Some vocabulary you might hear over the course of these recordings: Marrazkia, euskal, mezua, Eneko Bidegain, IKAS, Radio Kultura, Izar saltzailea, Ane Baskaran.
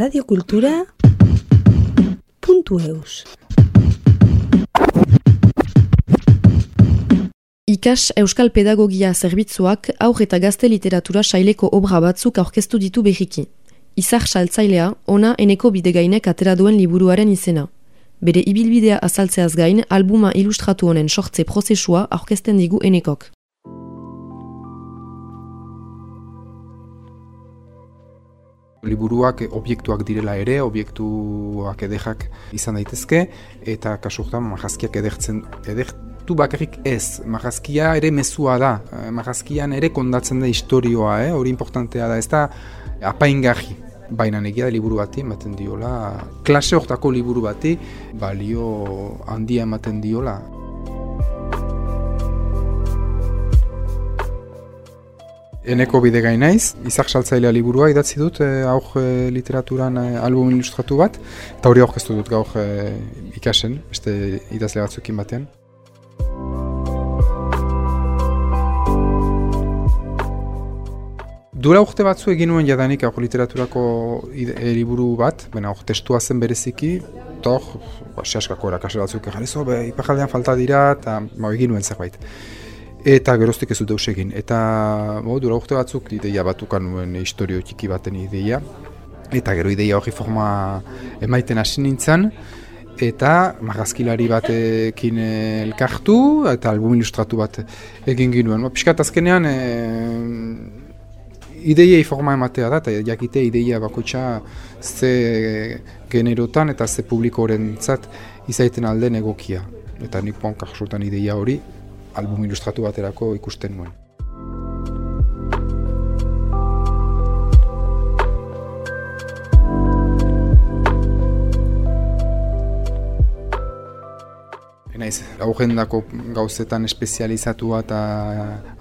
Radio Kultura.eus. IKAS euskal pedagogia zerbitzuak aur eta gazte literatura saileko obra batzuk aurkeztu ditu berriki. Izar saltzailea, ona Eneko Bidegainek atera duen liburuaren izena. Bere ibilbidea azaltzeaz gain, albuma ilustratu honen sortze prozesua aurkezten digu Enekok. Liburuak objektuak direla ere, objektuak edexak izan daitezke, eta kasurtan marrazkiak edertu bakarrik ez. Marrazkia ere mezua da, marrazkian ere kondatzen da historioa, hori importantea da, ez da apaingarri. Baina negia liburu bati ematen diola, klase hortako liburu bati balio handia ematen diola. Eneko Bidegain naiz, Izar saltzailea liburua idatzi dut aur literaturan album ilustratu bat, eta hori aurkeztu dut gaur ikasen, beste idazle batzuekin batean. Duela urte batzu egin nuen jadanik aur literaturako liburu bat, baina aur testua zen bereziki, eta aur, sehaskako erakasle batzuek egin, ipajaldean falta dira, eta egin nuen zerbait. Eta geroztik ez dut deus egin, eta duela urte batzuk ideia batukan nuen historio txiki baten ideia, eta gero ideia hori forma emaiten hasi nintzen, eta marrazkilari batekin elkartu, eta album ilustratu bat egin ginuen. Piskat azkenean ideiei forma ematea da, eta jakite ideia bakotxa ze generotan eta ze publikoren zat izaiten alden egokia. Eta nik ponkak sortan ideia hori, album ilustratu baterako ikusten nuen. Naiz, aurrendako gauzetan espezializatua eta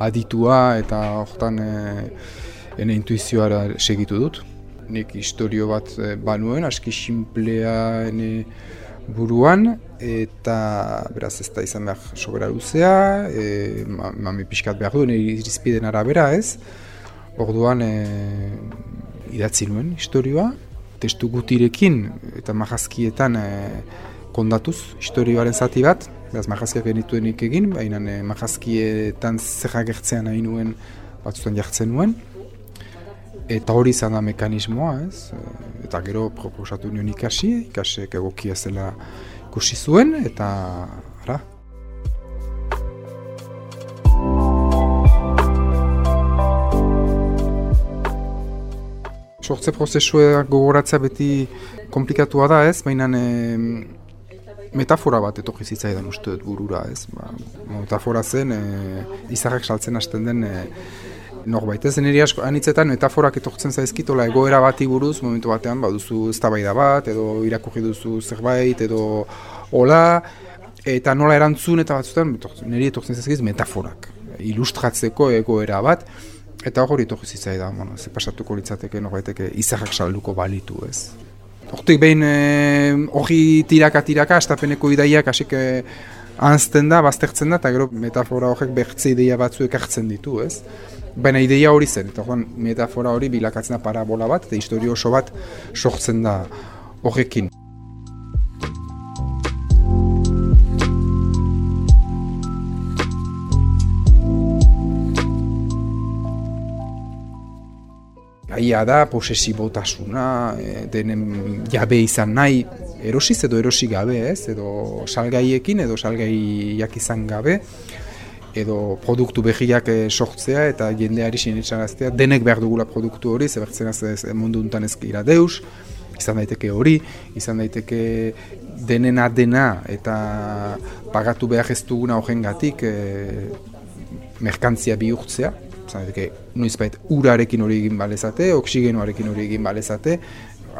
aditua eta hortan ene intuizioa segitu dut. Nik historio bat banuen, aski simplea ene buruan, eta beraz ez da izan behar sobera luzea, mami pixkat behar duen, irizpiden arabera ez. Orduan idatzi nuen historioa, testu gutirekin eta marrazkietan kondatuz historioaren zati bat, beraz marrazkiak genituenik egin, baina marrazkietan zer agertzean nahi nuen batzutan jartzen nuen. Eta hori izan da mekanismoa, ez? Eta gero proposatu nion ikasek egokia zela ikusi zuen, eta ara. Sortze prozesua gogoratza beti komplikatua da, ez? Baina metafora bat etorri zitzaidan uste dut burura, ez? Metafora zen, Izarrak saltzen hasten den norbait, ez niri asko, anitzetan metaforak etortzen zaizkitola egoera bati buruz, momentu batean baduzu eztabaida bat, edo irakurri duzu zerbait, edo hola, eta nola erantzun eta batzutan, niri etortzen zaizkiz metaforak, ilustratzeko egoera bat, eta hori etorri zitzaidan, ze pasatuko litzateke norbaiteke Izarrak salduko balitu, ez. Hortik behin hori tiraka, astapeneko idaiak asik anzten da, baztertzen da, eta gero metafora horrek bertze ideia batzuek hartzen ditu, ez. Baina ideia hori zen, eta joan metafora hori bilakatzen da parabola bat, eta historio oso bat sortzen da horrekin. Aia da, posesibotasuna, denen jabe izan nahi, erosiz edo erosi gabe, ez? Edo salgaiekin edo salgaiak izan gabe, edo produktu behiak sortzea eta jendeari sinetxaraztea, denek behar dugula produktu hori, zebertzen az mundu untan ezkira deus, izan daiteke hori, izan daiteke denena dena eta pagatu behar ez duguna horren gatik merkantzia bihurtzea, izan daiteke noizbait urarekin hori egin balezate, oksigenoarekin hori egin balezate,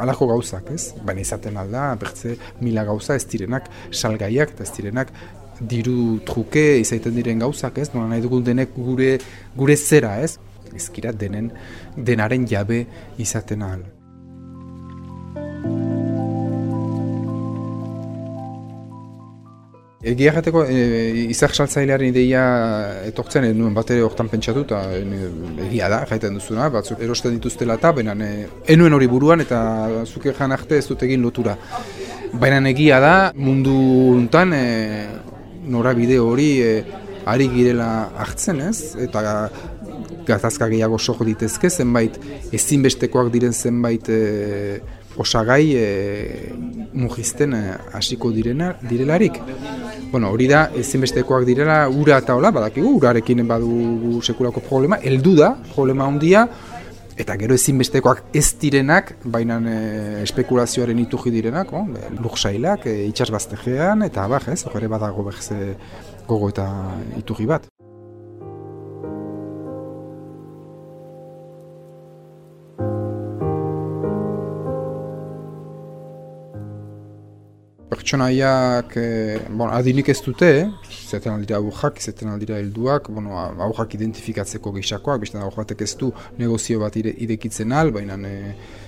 alako gauzak, ez? Baina izaten alda, bertze mila gauza ez direnak salgaiak eta ez direnak diru truke izaiten diren gauzak, ez? Nola nahi dugun denek gure zera, ez? Ezkira denaren jabe izaten ahal. Egia jateko, Izar saltzailearen ideia etortzen nuen bat ere hortan pentsatu eta egia da, jaiten duzuna, batzuk erosten dituztela eta benan enuen hori buruan eta zuke jan arte ez dut egin lotura. Baina egia da, mundu honetan norabide hori ari girela hartzen ez, eta gatazka gehiago sojo ditezke zenbait, ezinbestekoak diren zenbait osagai mugisten hasiko direlarik. Bueno, hori da, ezinbestekoak direla ura eta hola, badakigu, urarekin badu sekulako problema, heldu da, problema handia, eta gero ezinbestekoak ez direnak, baina espekulazioaren iturri direnak, lursailak, itsasbaztegean, eta abar, ez, hori badago berze gogo eta iturri bat. Pertsonaiak adinik ez dute, izaten aldira aurrak, izaten aldira helduak, aurrak identifikatzeko geixakoak, beste aurrak batek ez du negozio bat irekitzen al, baina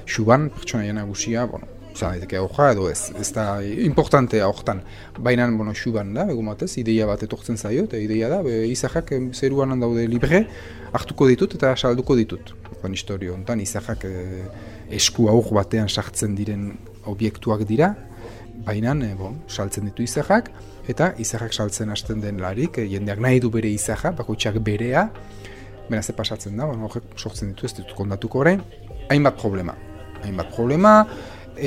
xuban pertsonaia nagusia, izan daiteke aurra edo ez, ez da importantea hortan. Baina xuban da, egumatez, ideia bat etortzen zaio, eta ideia da, izahak zeruan daude libre, hartuko ditut eta salduko ditut. Historio honetan, izahak esku aur batean sartzen diren objektuak dira, baina, saltzen ditu izahak, eta izahak saltzen hasten den larik, jendeak nahi du bere izaha, bakoitzak berea, bena ze pasatzen da, horrek sortzen ditu, ez ditut kontatuko orain, hainbat problema,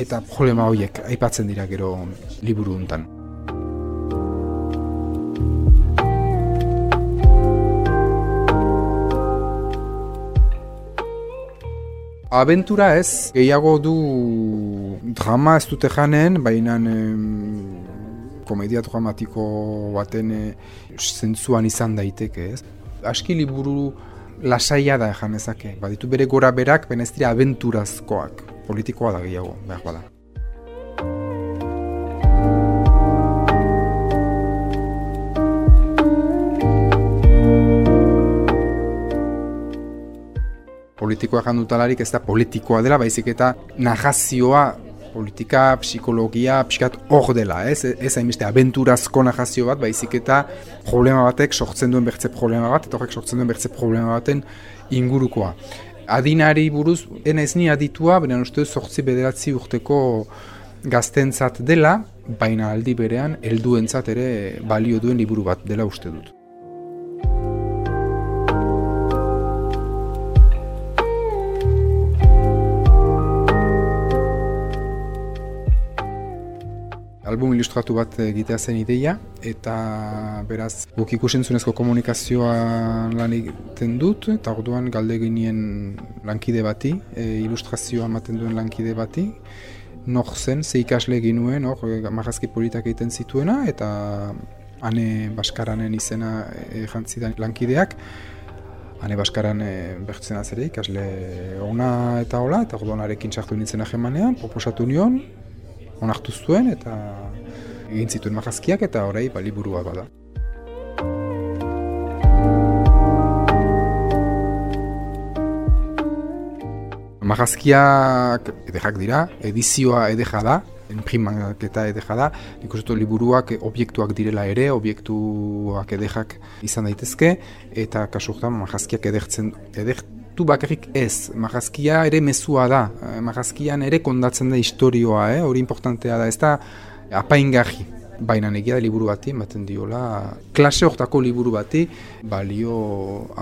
eta problema horiek aipatzen dira gero liburu honetan. Abentura ez, gehiago du drama ez dute janen, baina komedia dramatiko baten zentzuan izan daiteke ez. Aski liburu lasaia da janezake, baditu bere gora berak, baina ez dira abenturazkoak, politikoa da gehiago, behar bada. Politikoa jandutalarik ez da politikoa dela, baizik eta narrazioa, politika, psikologia, psikat hor dela, ez hainbeste abenturazko narrazio bat, baizik eta problema batek sortzen duen bertze problema bat, eta horrek sortzen duen bertze problema baten ingurukoa. Adinari buruz, ez ni aditua, benen uste 8-9 urteko gaztentzat dela, baina aldi berean, helduentzat ere balio duen liburu bat dela uste dut. Album ilustratu bat egitea zen ideia, eta beraz, guk ikusentzunezko komunikazioa lan egiten dut, eta orduan galde genien lankide bati, ilustrazioa ematen duen lankide bati, nor zen, ze ikasle ginuen, marrazki politak egiten zituena, eta Ane Baskaranen izena jantzidan lankideak, Ane Baskaran bertzen azere ikasle ona eta hola, eta orduan arekin sartu nintzen ahemanean, proposatu nion, onartu zuen eta egin zituen marrazkiak eta orai liburua bada. Marrazkiak edexak dira, edizioa edexa da, imprimaketa edexa da, ikusetu liburuak objektuak direla ere, objektuak edexak izan daitezke, eta kasu horretan marrazkiak edextu bakarrik ez, marrazkia ere mezua da, marrazkian ere kondatzen da historioa, hori importantea da, ez da apaingarri. Baina egia da liburu bati ematen diola, klase horretako liburu bati balio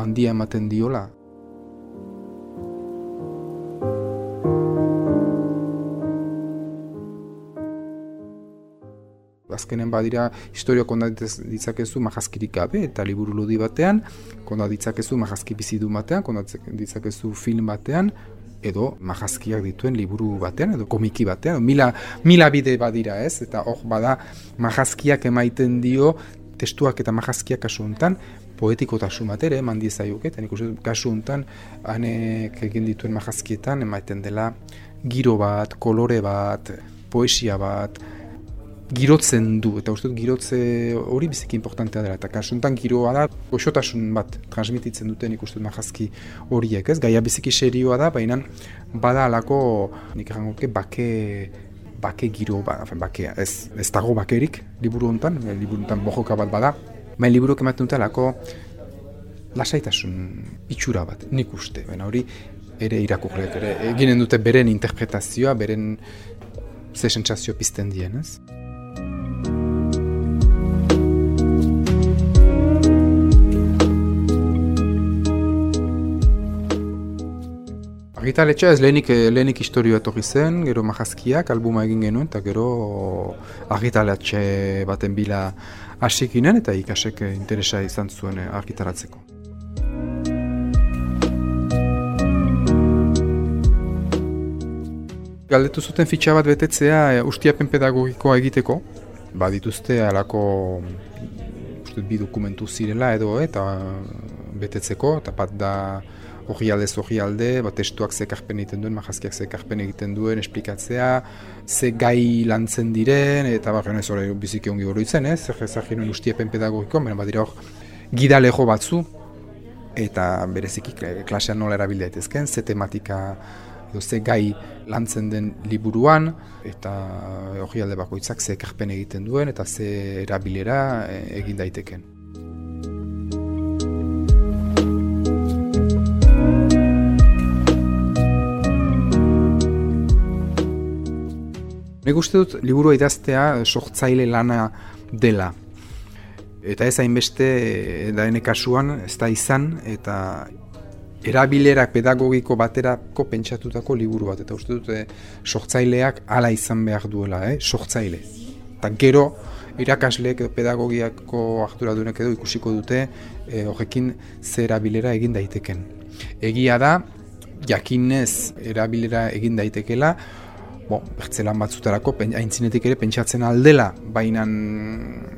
handia ematen diola. Azkenen badira historioa kondatitzakezu marrazkirik gabe eta liburu ludi batean, kondatitzakezu marrazki bizidun batean, kondatitzakezu film batean, edo marrazkiak dituen liburu batean, edo komiki batean, mila bide badira ez, eta hor bada marrazkiak emaiten dio, testuak eta marrazkiak kasu honetan, poetikotasun bat ere eman diezaioketen, ikusten kasu honetan, hanek egin dituen marrazkietan emaiten dela giro bat, kolore bat, poesia bat, girotzen du, eta uste dut girotze hori biziki importantea dela, eta kasuntan giroa da, goxotasun bat transmititzen duten ikusten marrazki horiek, ez? Gaia biziki serioa da, baina bada alako, nik errango, bake bake giro, bakea, ez dago bakerik liburu hontan bojoka bat bada. Baina liburuak ematen dutelako lasaitasun itxura bat, nik uste. Baina hori ere irakurleak ere eginen dute beren interpretazioa, beren ze sentsazio pizten dien, ez? Argitaletxea ez lehenik historioa etorri zen, gero Marrazkiak albuma egin genuen, eta gero argitaletxe baten bila hasikinen eta IKASek interesa izan zuen argitaratzeko. Galdetu zuten fitxa bat betetzea ustiapen pedagogikoa egiteko. Badituzte alako bi dokumentu zirela edo eta betetzeko, eta bat da orrialde, bat testuak zekarpen egiten duen, Marrazkiak zekarpen egiten duen, esplikatzea, ze gai lantzen diren, eta barren ez hori biziki ongi hori itzen, ez? Zergin nuen ustiepen pedagogikoan, baina badira hor gidalejo batzu, eta bereziki klasean nola erabil daitezken, ze tematika edo ze gai lantzen den liburuan, eta orrialde bakoitzak zekarpen egiten duen, eta ze erabilera egin daiteken. Nik uste dut, liburua idaztea sortzaile lana dela. Eta ez hainbeste, daene kasuan, ez da izan, eta erabilera pedagogiko baterako pentsatutako liburu bat. Eta uste dut, sortzaileak ala izan behar duela, sortzaile. Eta gero, irakasleek pedagogiako arduradunek edo ikusiko dute, horrekin ze erabilera egin daiteken. Egia da, jakinez erabilera egin daitekeela, bertzelan batzutarako aintzinetik ere pentsatzen aldela, bainan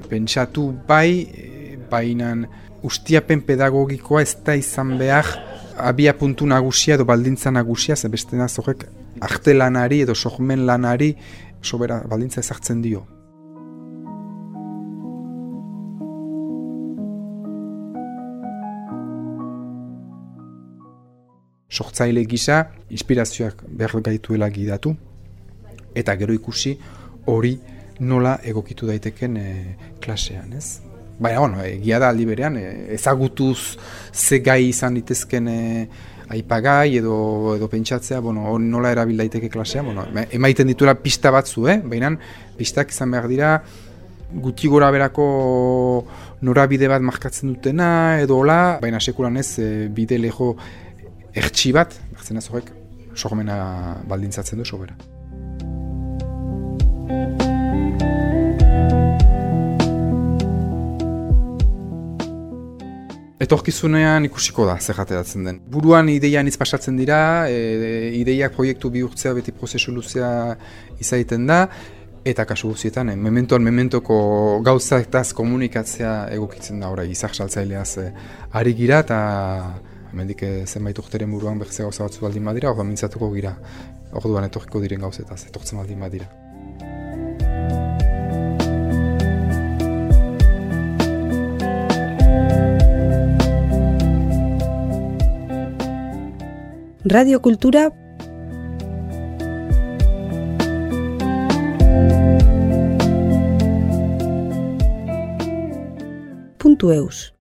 pentsatu bainan ustiapen pedagogikoa ez da izan behar abia puntu nagusia edo baldintza nagusia, ze bestena zorek arte lanari edo sormen lanari sobera baldintza ezartzen dio. Sortzaile gisa, inspirazioak behar gaituela gidatu, eta gero ikusi hori nola egokitu daiteken klasean, ez? Baina, egia da aldi berean, ezagutuz ze gai izan ditezken aipagai edo pentsatzea, hori nola erabil daiteke klasean, emaiten dituela pista batzu, baina pistak izan behar dira guti gora berako norabide bat markatzen dutena, baina sekulan ez bide leho ertsi bat, bertzen ez horrek sormena baldintzatzen du sobera. Etorkizunean ikusiko da zer ateratzen den. Buruan ideian hitz pasatzen dira, ideiak proiektu bihurtzea beti prozesu luzea izaiten da, eta kasu guztietan, mementoan mementoko gauzataz komunikatzea egokitzen da, Izar saltzaileaz ari gira, eta hemendik zenbait urteren buruan bertzea gauza batzu baldin badira, orduan mintzatuko gira, orduan etorkiko diren gauzetaz, etortzen baldin badira. Radio Kultura. Punto Eus.